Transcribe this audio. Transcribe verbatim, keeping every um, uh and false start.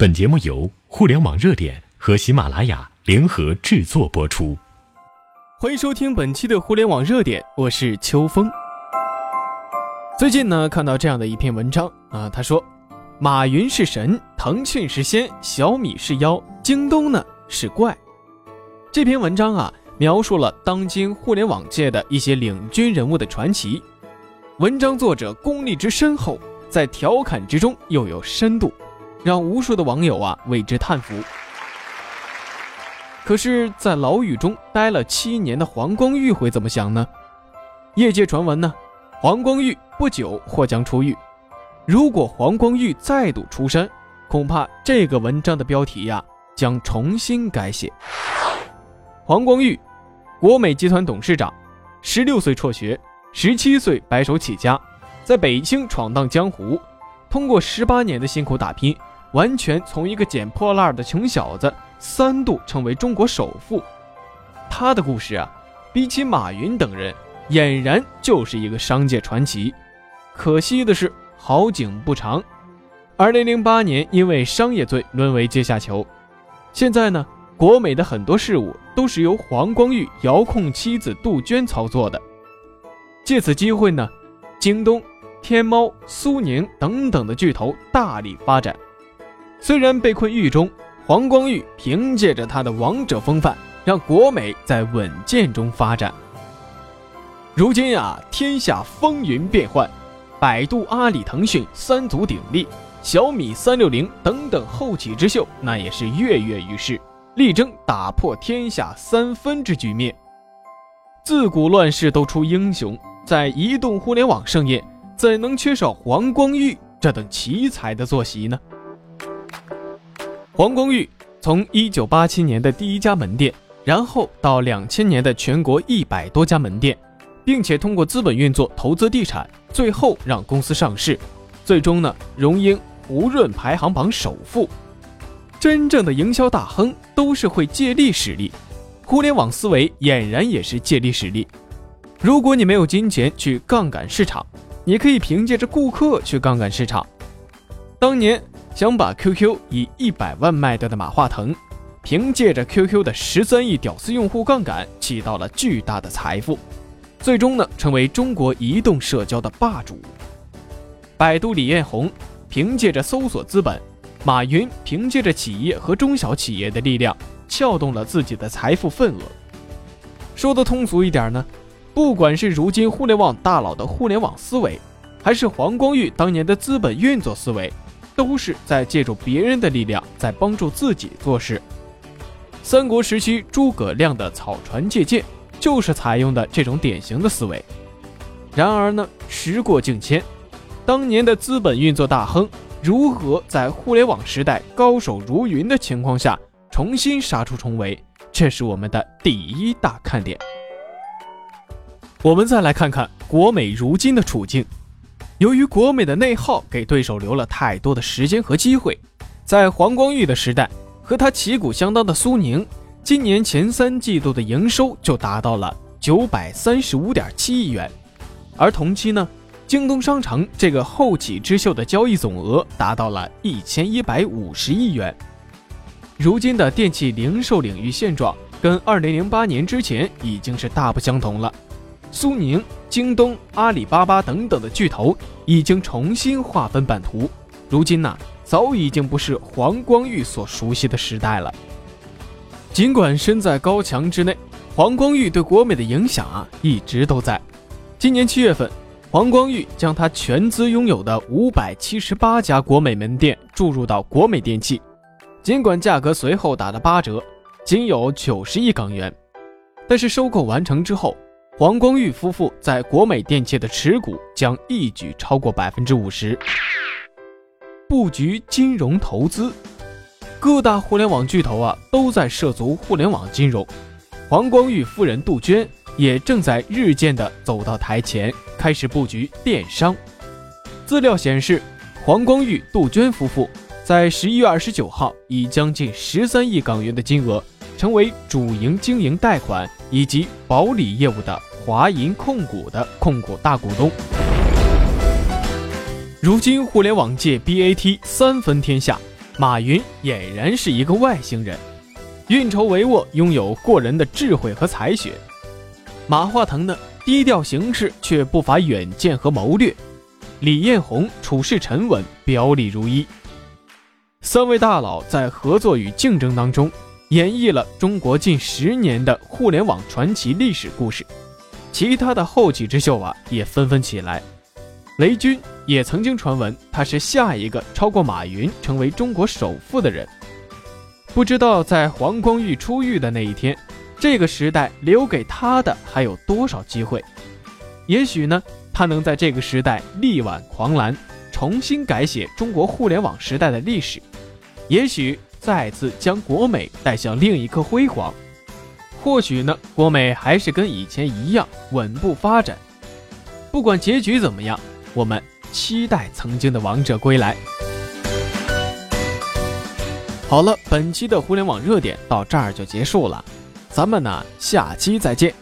本节目由互联网热点和喜马拉雅联合制作播出。欢迎收听本期的互联网热点，我是秋风。最近呢，看到这样的一篇文章啊，他说马云是神，腾讯是仙，小米是妖，京东呢是怪。这篇文章啊，描述了当今互联网界的一些领军人物的传奇。文章作者功力之深厚，在调侃之中又有深度，让无数的网友啊为之叹服。可是在牢狱中待了七年的黄光裕会怎么想呢？业界传闻呢，黄光裕不久或将出狱。如果黄光裕再度出山，恐怕这个文章的标题呀、啊、将重新改写。黄光裕，国美集团董事长，十六岁辍学，十七岁白手起家，在北京闯荡江湖，通过十八年的辛苦打拼，完全从一个捡破烂的穷小子三度成为中国首富。他的故事啊，比起马云等人俨然就是一个商界传奇。可惜的是好景不长，二零零八年因为商业罪沦为阶下囚。现在呢，国美的很多事务都是由黄光裕遥控妻子杜鹃操作的。借此机会呢，京东、天猫、苏宁等等的巨头大力发展。虽然被困狱中，黄光裕凭借着他的王者风范，让国美在稳健中发展。如今啊，天下风云变幻，百度、阿里、腾讯三足鼎立，小米、三六零等等后起之秀那也是跃跃欲试，力争打破天下三分之局面。自古乱世都出英雄，在移动互联网盛宴，怎能缺少黄光裕这等奇才的坐席呢？黄光裕从一九八七年的第一家门店，然后到两千年的全国一百多家门店，并且通过资本运作投资地产，最后让公司上市，最终呢荣膺胡润排行榜首富。真正的营销大亨都是会借力使力，互联网思维俨然也是借力使力。如果你没有金钱去杠杆市场，你可以凭借着顾客去杠杆市场。当年想把 Q Q 以一百万卖掉的马化腾，凭借着 Q Q 的十三亿屌丝用户杠杆，起到了巨大的财富，最终呢成为中国移动社交的霸主。百度李彦宏凭借着搜索资本，马云凭借着企业和中小企业的力量，撬动了自己的财富份额。说得通俗一点呢，不管是如今互联网大佬的互联网思维，还是黄光裕当年的资本运作思维，都是在借助别人的力量，在帮助自己做事。三国时期诸葛亮的草船借箭，就是采用的这种典型的思维。然而呢，时过境迁，当年的资本运作大亨如何在互联网时代高手如云的情况下，重新杀出重围，这是我们的第一大看点。我们再来看看国美如今的处境。由于国美的内耗给对手留了太多的时间和机会，在黄光裕的时代，和他旗鼓相当的苏宁，今年前三季度的营收就达到了 九百三十五点七亿元，而同期呢，京东商城这个后起之秀的交易总额达到了一千一百五十亿元。如今的电器零售领域现状跟二零零八年之前已经是大不相同了。苏宁、京东、阿里巴巴等等的巨头已经重新划分版图，如今呢、啊，早已经不是黄光裕所熟悉的时代了。尽管身在高墙之内，黄光裕对国美的影响啊一直都在。今年七月份，黄光裕将他全资拥有的五百七十八家国美门店注入到国美电器，尽管价格随后打了八折，仅有九十亿港元，但是收购完成之后，黄光裕夫妇在国美电器的持股将一举超过 百分之五十。 布局金融投资，各大互联网巨头啊都在涉足互联网金融，黄光裕夫人杜鹃也正在日渐的走到台前，开始布局电商。资料显示，黄光裕、杜鹃夫妇在十一月二十九号以将近十三亿港元的金额，成为主营经营贷款以及保理业务的华银控股的控股大股东。如今互联网界 B A T 三分天下，马云俨然是一个外星人，运筹帷幄，拥有过人的智慧和才学。马化腾的低调行事却不乏远见和谋略，李彦宏处事沉稳，表里如一。三位大佬在合作与竞争当中演绎了中国近十年的互联网传奇历史故事，其他的后起之秀啊也纷纷起来。雷军也曾经传闻他是下一个超过马云成为中国首富的人，不知道在黄光裕出狱的那一天，这个时代留给他的还有多少机会。也许呢，他能在这个时代力挽狂澜，重新改写中国互联网时代的历史，也许再次将国美带向另一颗辉煌。或许呢，国美还是跟以前一样稳步发展。不管结局怎么样，我们期待曾经的王者归来。好了，本期的互联网热点到这儿就结束了，咱们呢，下期再见。